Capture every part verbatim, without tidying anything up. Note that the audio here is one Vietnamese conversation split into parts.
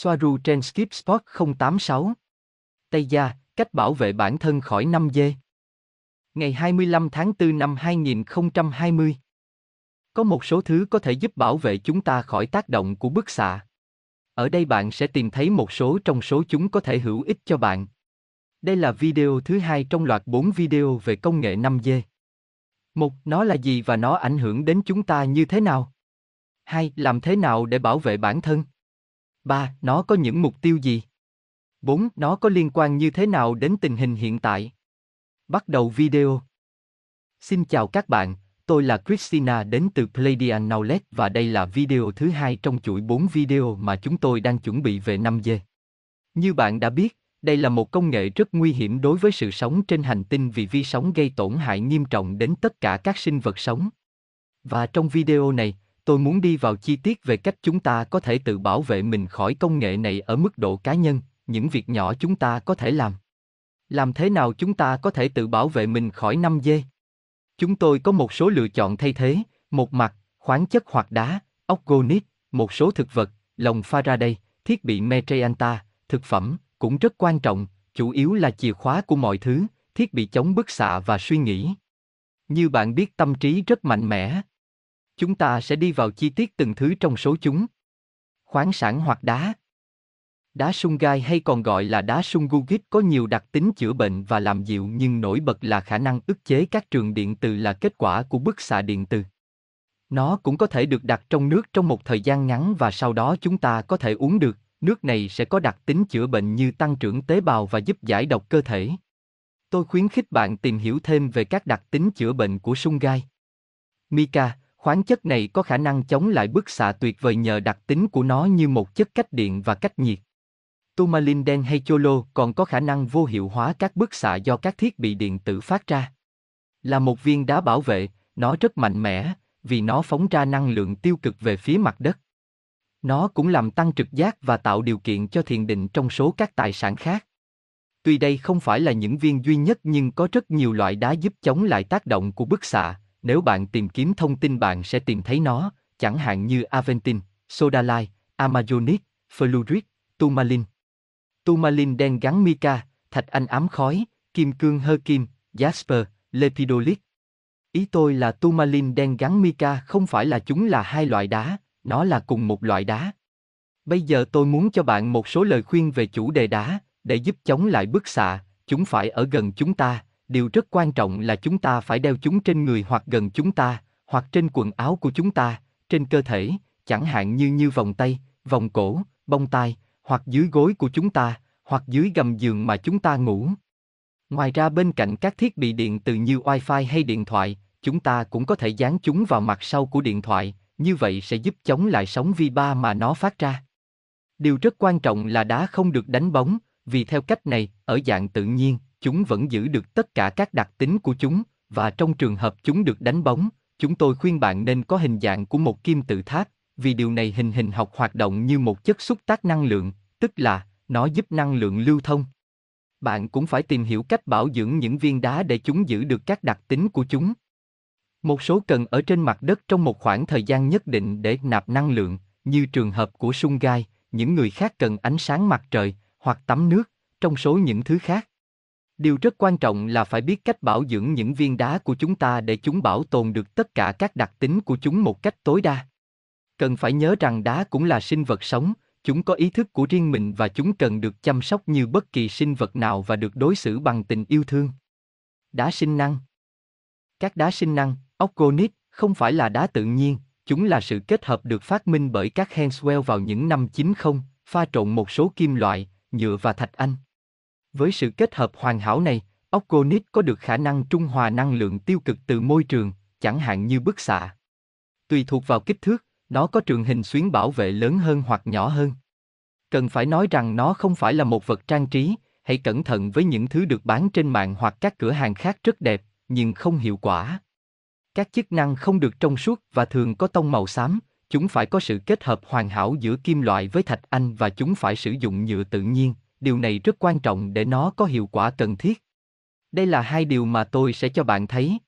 Soaru trên Skip Spot không tám sáu. Tây Gia, cách bảo vệ bản thân khỏi năm dê. Ngày hai mươi lăm tháng tư năm hai nghìn không trăm hai mươi. Có một số thứ có thể giúp bảo vệ chúng ta khỏi tác động của bức xạ. Ở đây bạn sẽ tìm thấy một số trong số chúng có thể hữu ích cho bạn. Đây là video thứ hai trong loạt bốn video về công nghệ năm dê. một. Nó là gì và nó ảnh hưởng đến chúng ta như thế nào? hai. Làm thế nào để bảo vệ bản thân? ba. Nó có những mục tiêu gì? bốn. Nó có liên quan như thế nào đến tình hình hiện tại? Bắt đầu video. Xin chào các bạn, tôi là Christina đến từ Pleiadian Knowledge và đây là video thứ hai trong chuỗi bốn video mà chúng tôi đang chuẩn bị về năm dê. Như bạn đã biết, đây là một công nghệ rất nguy hiểm đối với sự sống trên hành tinh vì vi sóng gây tổn hại nghiêm trọng đến tất cả các sinh vật sống. Và trong video này, tôi muốn đi vào chi tiết về cách chúng ta có thể tự bảo vệ mình khỏi công nghệ này ở mức độ cá nhân, những việc nhỏ chúng ta có thể làm. Làm thế nào chúng ta có thể tự bảo vệ mình khỏi năm dê? Chúng tôi có một số lựa chọn thay thế, một mặt, khoáng chất hoặc đá, Orgonite, một số thực vật, lồng Faraday, thiết bị Metrianta, thực phẩm, cũng rất quan trọng, chủ yếu là chìa khóa của mọi thứ, thiết bị chống bức xạ và suy nghĩ. Như bạn biết, tâm trí rất mạnh mẽ. Chúng ta sẽ đi vào chi tiết từng thứ trong số chúng. Khoáng sản hoặc đá. Đá Shungite hay còn gọi là đá Shungite có nhiều đặc tính chữa bệnh và làm dịu, nhưng nổi bật là khả năng ức chế các trường điện từ là kết quả của bức xạ điện từ. Nó cũng có thể được đặt trong nước trong một thời gian ngắn và sau đó chúng ta có thể uống được. Nước này sẽ có đặc tính chữa bệnh như tăng trưởng tế bào và giúp giải độc cơ thể. Tôi khuyến khích bạn tìm hiểu thêm về các đặc tính chữa bệnh của Shungite. Mica, khoáng chất này có khả năng chống lại bức xạ tuyệt vời nhờ đặc tính của nó như một chất cách điện và cách nhiệt. Tourmalin đen hay cholo còn có khả năng vô hiệu hóa các bức xạ do các thiết bị điện tử phát ra. Là một viên đá bảo vệ, nó rất mạnh mẽ, vì nó phóng ra năng lượng tiêu cực về phía mặt đất. Nó cũng làm tăng trực giác và tạo điều kiện cho thiền định trong số các tài sản khác. Tuy đây không phải là những viên duy nhất nhưng có rất nhiều loại đá giúp chống lại tác động của bức xạ. Nếu bạn tìm kiếm thông tin bạn sẽ tìm thấy nó, chẳng hạn như Aventin, Sodalite, Amazonite, Fluorite, Tourmalin. Tourmalin đen gắn mica, thạch anh ám khói, kim cương hơ kim, jasper, lepidolite. Ý tôi là tourmalin đen gắn mica không phải là chúng là hai loại đá, nó là cùng một loại đá. Bây giờ tôi muốn cho bạn một số lời khuyên về chủ đề đá, để giúp chống lại bức xạ, chúng phải ở gần chúng ta. Điều rất quan trọng là chúng ta phải đeo chúng trên người hoặc gần chúng ta, hoặc trên quần áo của chúng ta, trên cơ thể, chẳng hạn như như vòng tay, vòng cổ, bông tai, hoặc dưới gối của chúng ta, hoặc dưới gầm giường mà chúng ta ngủ. Ngoài ra bên cạnh các thiết bị điện từ như Wi-Fi hay điện thoại, chúng ta cũng có thể dán chúng vào mặt sau của điện thoại, như vậy sẽ giúp chống lại sóng vi ba mà nó phát ra. Điều rất quan trọng là đá không được đánh bóng, vì theo cách này, ở dạng tự nhiên, chúng vẫn giữ được tất cả các đặc tính của chúng, và trong trường hợp chúng được đánh bóng, chúng tôi khuyên bạn nên có hình dạng của một kim tự tháp, vì điều này hình hình học hoạt động như một chất xúc tác năng lượng, tức là nó giúp năng lượng lưu thông. Bạn cũng phải tìm hiểu cách bảo dưỡng những viên đá để chúng giữ được các đặc tính của chúng. Một số cần ở trên mặt đất trong một khoảng thời gian nhất định để nạp năng lượng, như trường hợp của Shungite, những người khác cần ánh sáng mặt trời, hoặc tắm nước, trong số những thứ khác. Điều rất quan trọng là phải biết cách bảo dưỡng những viên đá của chúng ta để chúng bảo tồn được tất cả các đặc tính của chúng một cách tối đa. Cần phải nhớ rằng đá cũng là sinh vật sống, chúng có ý thức của riêng mình và chúng cần được chăm sóc như bất kỳ sinh vật nào và được đối xử bằng tình yêu thương. Đá sinh năng. Các đá sinh năng, Orgonite, không phải là đá tự nhiên, chúng là sự kết hợp được phát minh bởi các Henswell vào những năm chín mươi, pha trộn một số kim loại, nhựa và thạch anh. Với sự kết hợp hoàn hảo này, Orgonite có được khả năng trung hòa năng lượng tiêu cực từ môi trường, chẳng hạn như bức xạ. Tùy thuộc vào kích thước, nó có trường hình xuyến bảo vệ lớn hơn hoặc nhỏ hơn. Cần phải nói rằng nó không phải là một vật trang trí, hãy cẩn thận với những thứ được bán trên mạng hoặc các cửa hàng khác rất đẹp, nhưng không hiệu quả. Các chức năng không được trong suốt và thường có tông màu xám, chúng phải có sự kết hợp hoàn hảo giữa kim loại với thạch anh và chúng phải sử dụng nhựa tự nhiên, điều này rất quan trọng để nó có hiệu quả cần thiết. Đây là hai điều mà tôi sẽ cho bạn thấy.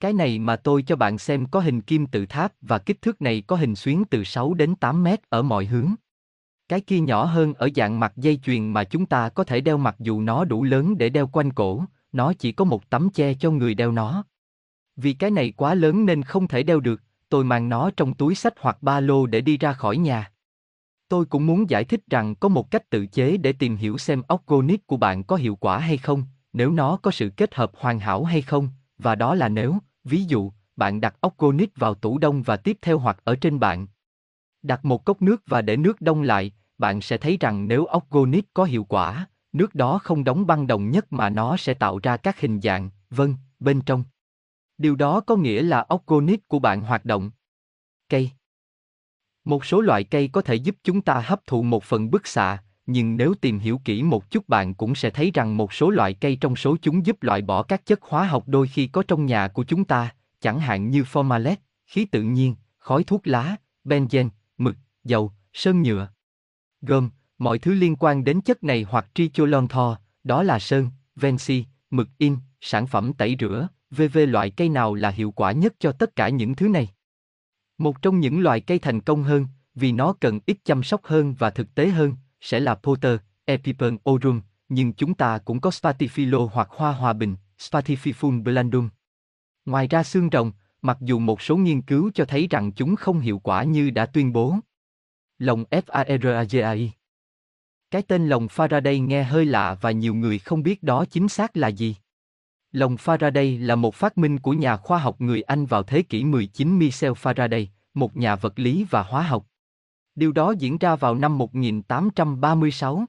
Cái này mà tôi cho bạn xem có hình kim tự tháp và kích thước này có hình xuyến từ sáu đến tám mét ở mọi hướng. Cái kia nhỏ hơn ở dạng mặt dây chuyền mà chúng ta có thể đeo, mặc dù nó đủ lớn để đeo quanh cổ, nó chỉ có một tấm che cho người đeo nó. Vì cái này quá lớn nên không thể đeo được, tôi mang nó trong túi xách hoặc ba lô để đi ra khỏi nhà. Tôi cũng muốn giải thích rằng có một cách tự chế để tìm hiểu xem Orgonite của bạn có hiệu quả hay không, nếu nó có sự kết hợp hoàn hảo hay không, và đó là nếu, ví dụ, bạn đặt Orgonite vào tủ đông và tiếp theo hoặc ở trên bạn. Đặt một cốc nước và để nước đông lại, bạn sẽ thấy rằng nếu Orgonite có hiệu quả, nước đó không đóng băng đồng nhất mà nó sẽ tạo ra các hình dạng, vân, bên trong. Điều đó có nghĩa là Orgonite của bạn hoạt động. Cây. Một số loại cây có thể giúp chúng ta hấp thụ một phần bức xạ, nhưng nếu tìm hiểu kỹ một chút bạn cũng sẽ thấy rằng một số loại cây trong số chúng giúp loại bỏ các chất hóa học đôi khi có trong nhà của chúng ta, chẳng hạn như formaldehyde, khí tự nhiên, khói thuốc lá, benzen, mực, dầu, sơn nhựa. Gồm, mọi thứ liên quan đến chất này hoặc trichlortho, đó là sơn, venci, mực in, sản phẩm tẩy rửa, vân vân. Loại cây nào là hiệu quả nhất cho tất cả những thứ này? Một trong những loài cây thành công hơn, vì nó cần ít chăm sóc hơn và thực tế hơn, sẽ là Potter, Epipremnum, nhưng chúng ta cũng có Spathiphyllum hoặc hoa hòa bình, Spathiphyllum Blandum. Ngoài ra xương rồng, mặc dù một số nghiên cứu cho thấy rằng chúng không hiệu quả như đã tuyên bố. Lồng Faraday. Cái tên lồng Faraday nghe hơi lạ và nhiều người không biết đó chính xác là gì. Lồng Faraday là một phát minh của nhà khoa học người Anh vào thế kỷ mười chín Michael Faraday, một nhà vật lý và hóa học. Điều đó diễn ra vào năm một nghìn tám trăm ba mươi sáu.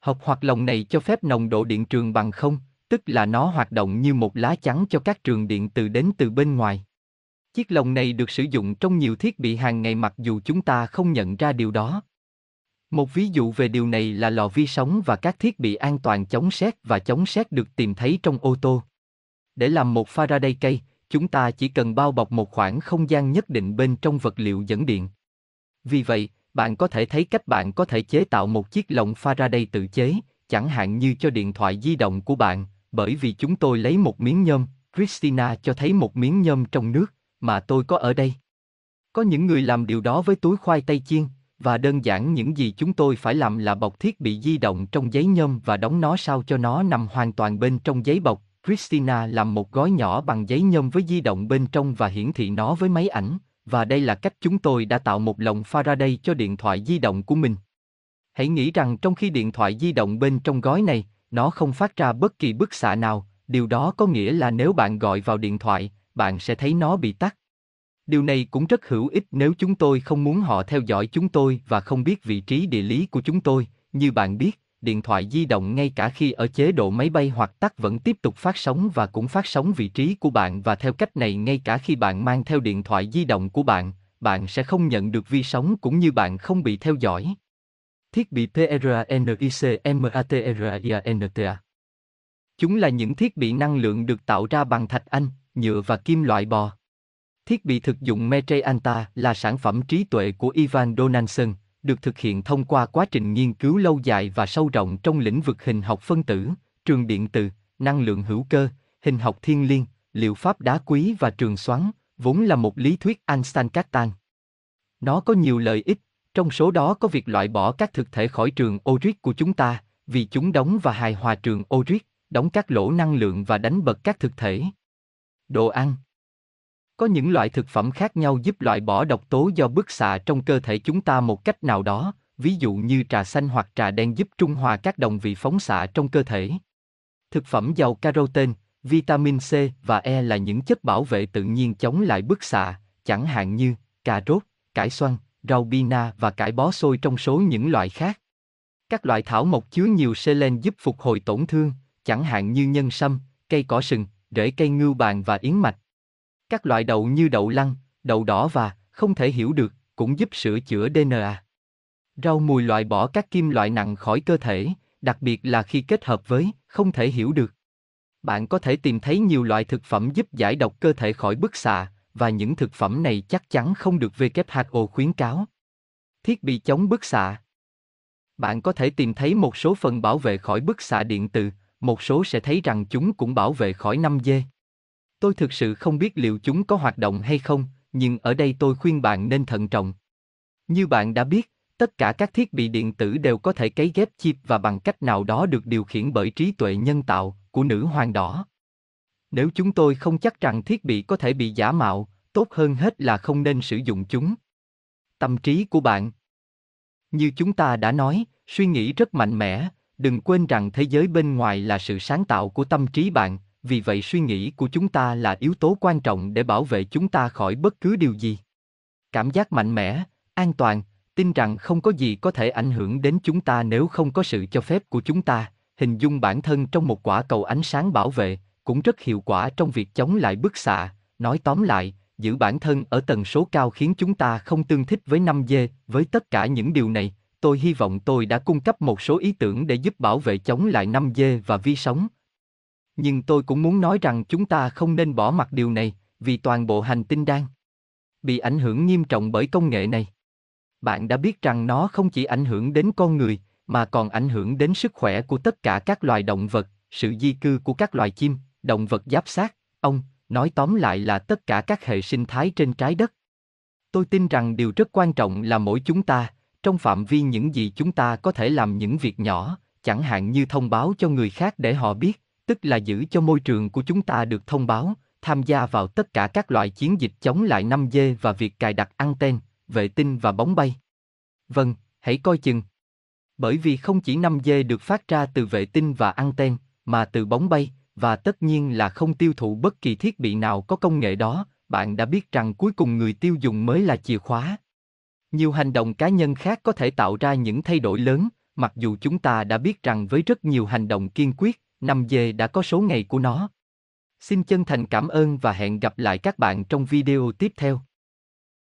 Hộp hoặc lồng này cho phép nồng độ điện trường bằng không, tức là nó hoạt động như một lá chắn cho các trường điện từ đến từ bên ngoài. Chiếc lồng này được sử dụng trong nhiều thiết bị hàng ngày mặc dù chúng ta không nhận ra điều đó. Một ví dụ về điều này là lò vi sóng và các thiết bị an toàn chống sét và chống sét được tìm thấy trong ô tô. Để làm một Faraday cage, chúng ta chỉ cần bao bọc một khoảng không gian nhất định bên trong vật liệu dẫn điện. Vì vậy, bạn có thể thấy cách bạn có thể chế tạo một chiếc lồng Faraday tự chế, chẳng hạn như cho điện thoại di động của bạn, bởi vì chúng tôi lấy một miếng nhôm, Christina cho thấy một miếng nhôm trong nước, mà tôi có ở đây. Có những người làm điều đó với túi khoai tây chiên, và đơn giản những gì chúng tôi phải làm là bọc thiết bị di động trong giấy nhôm và đóng nó sao cho nó nằm hoàn toàn bên trong giấy bọc. Christina làm một gói nhỏ bằng giấy nhôm với di động bên trong và hiển thị nó với máy ảnh, và đây là cách chúng tôi đã tạo một lồng Faraday cho điện thoại di động của mình. Hãy nghĩ rằng trong khi điện thoại di động bên trong gói này, nó không phát ra bất kỳ bức xạ nào, điều đó có nghĩa là nếu bạn gọi vào điện thoại, bạn sẽ thấy nó bị tắt. Điều này cũng rất hữu ích nếu chúng tôi không muốn họ theo dõi chúng tôi và không biết vị trí địa lý của chúng tôi. Như bạn biết, điện thoại di động ngay cả khi ở chế độ máy bay hoặc tắt vẫn tiếp tục phát sóng và cũng phát sóng vị trí của bạn, và theo cách này ngay cả khi bạn mang theo điện thoại di động của bạn, bạn sẽ không nhận được vi sóng cũng như bạn không bị theo dõi. Thiết bị P R A N I C M A T R I A N T A. Chúng là những thiết bị năng lượng được tạo ra bằng thạch anh, nhựa và kim loại bò. Thiết bị thực dụng Metrianta là sản phẩm trí tuệ của Ivan Donaldson, được thực hiện thông qua quá trình nghiên cứu lâu dài và sâu rộng trong lĩnh vực hình học phân tử, trường điện từ, năng lượng hữu cơ, hình học thiên liêng, liệu pháp đá quý và trường xoắn, vốn là một lý thuyết Einstein-Cartan. Nó có nhiều lợi ích, trong số đó có việc loại bỏ các thực thể khỏi trường Orric của chúng ta, vì chúng đóng và hài hòa trường Orric, đóng các lỗ năng lượng và đánh bật các thực thể. Đồ ăn. Có những loại thực phẩm khác nhau giúp loại bỏ độc tố do bức xạ trong cơ thể chúng ta một cách nào đó, ví dụ như trà xanh hoặc trà đen giúp trung hòa các đồng vị phóng xạ trong cơ thể. Thực phẩm giàu caroten, vitamin C và E là những chất bảo vệ tự nhiên chống lại bức xạ, chẳng hạn như cà rốt, cải xoăn, rau bina và cải bó xôi trong số những loại khác. Các loại thảo mộc chứa nhiều selen giúp phục hồi tổn thương, chẳng hạn như nhân sâm, cây cỏ sừng, rễ cây ngưu bàn và yến mạch. Các loại đậu như đậu lăng, đậu đỏ và, không thể hiểu được, cũng giúp sửa chữa D N A. Rau mùi loại bỏ các kim loại nặng khỏi cơ thể, đặc biệt là khi kết hợp với, không thể hiểu được. Bạn có thể tìm thấy nhiều loại thực phẩm giúp giải độc cơ thể khỏi bức xạ, và những thực phẩm này chắc chắn không được W H O khuyến cáo. Thiết bị chống bức xạ. Bạn có thể tìm thấy một số phần bảo vệ khỏi bức xạ điện từ, một số sẽ thấy rằng chúng cũng bảo vệ khỏi năm G. Tôi thực sự không biết liệu chúng có hoạt động hay không, nhưng ở đây tôi khuyên bạn nên thận trọng. Như bạn đã biết, tất cả các thiết bị điện tử đều có thể cấy ghép chip và bằng cách nào đó được điều khiển bởi trí tuệ nhân tạo của nữ hoàng đỏ. Nếu chúng tôi không chắc rằng thiết bị có thể bị giả mạo, tốt hơn hết là không nên sử dụng chúng. Tâm trí của bạn. Như chúng ta đã nói, suy nghĩ rất mạnh mẽ, đừng quên rằng thế giới bên ngoài là sự sáng tạo của tâm trí bạn, vì vậy suy nghĩ của chúng ta là yếu tố quan trọng để bảo vệ chúng ta khỏi bất cứ điều gì. Cảm giác mạnh mẽ, an toàn, tin rằng không có gì có thể ảnh hưởng đến chúng ta nếu không có sự cho phép của chúng ta, hình dung bản thân trong một quả cầu ánh sáng bảo vệ, cũng rất hiệu quả trong việc chống lại bức xạ. Nói tóm lại, giữ bản thân ở tần số cao khiến chúng ta không tương thích với năm G. Với tất cả những điều này, tôi hy vọng tôi đã cung cấp một số ý tưởng để giúp bảo vệ chống lại năm G và vi sóng. Nhưng tôi cũng muốn nói rằng chúng ta không nên bỏ mặc điều này, vì toàn bộ hành tinh đang bị ảnh hưởng nghiêm trọng bởi công nghệ này. Bạn đã biết rằng nó không chỉ ảnh hưởng đến con người, mà còn ảnh hưởng đến sức khỏe của tất cả các loài động vật, sự di cư của các loài chim, động vật giáp xác, ong, nói tóm lại là tất cả các hệ sinh thái trên trái đất. Tôi tin rằng điều rất quan trọng là mỗi chúng ta, trong phạm vi những gì chúng ta có thể làm những việc nhỏ, chẳng hạn như thông báo cho người khác để họ biết, tức là giữ cho môi trường của chúng ta được thông báo, tham gia vào tất cả các loại chiến dịch chống lại năm G và việc cài đặt anten, vệ tinh và bóng bay. Vâng, hãy coi chừng. Bởi vì không chỉ năm G được phát ra từ vệ tinh và anten, mà từ bóng bay, và tất nhiên là không tiêu thụ bất kỳ thiết bị nào có công nghệ đó, bạn đã biết rằng cuối cùng người tiêu dùng mới là chìa khóa. Nhiều hành động cá nhân khác có thể tạo ra những thay đổi lớn, mặc dù chúng ta đã biết rằng với rất nhiều hành động kiên quyết, năm G đã có số ngày của nó. Xin chân thành cảm ơn và hẹn gặp lại các bạn trong video tiếp theo.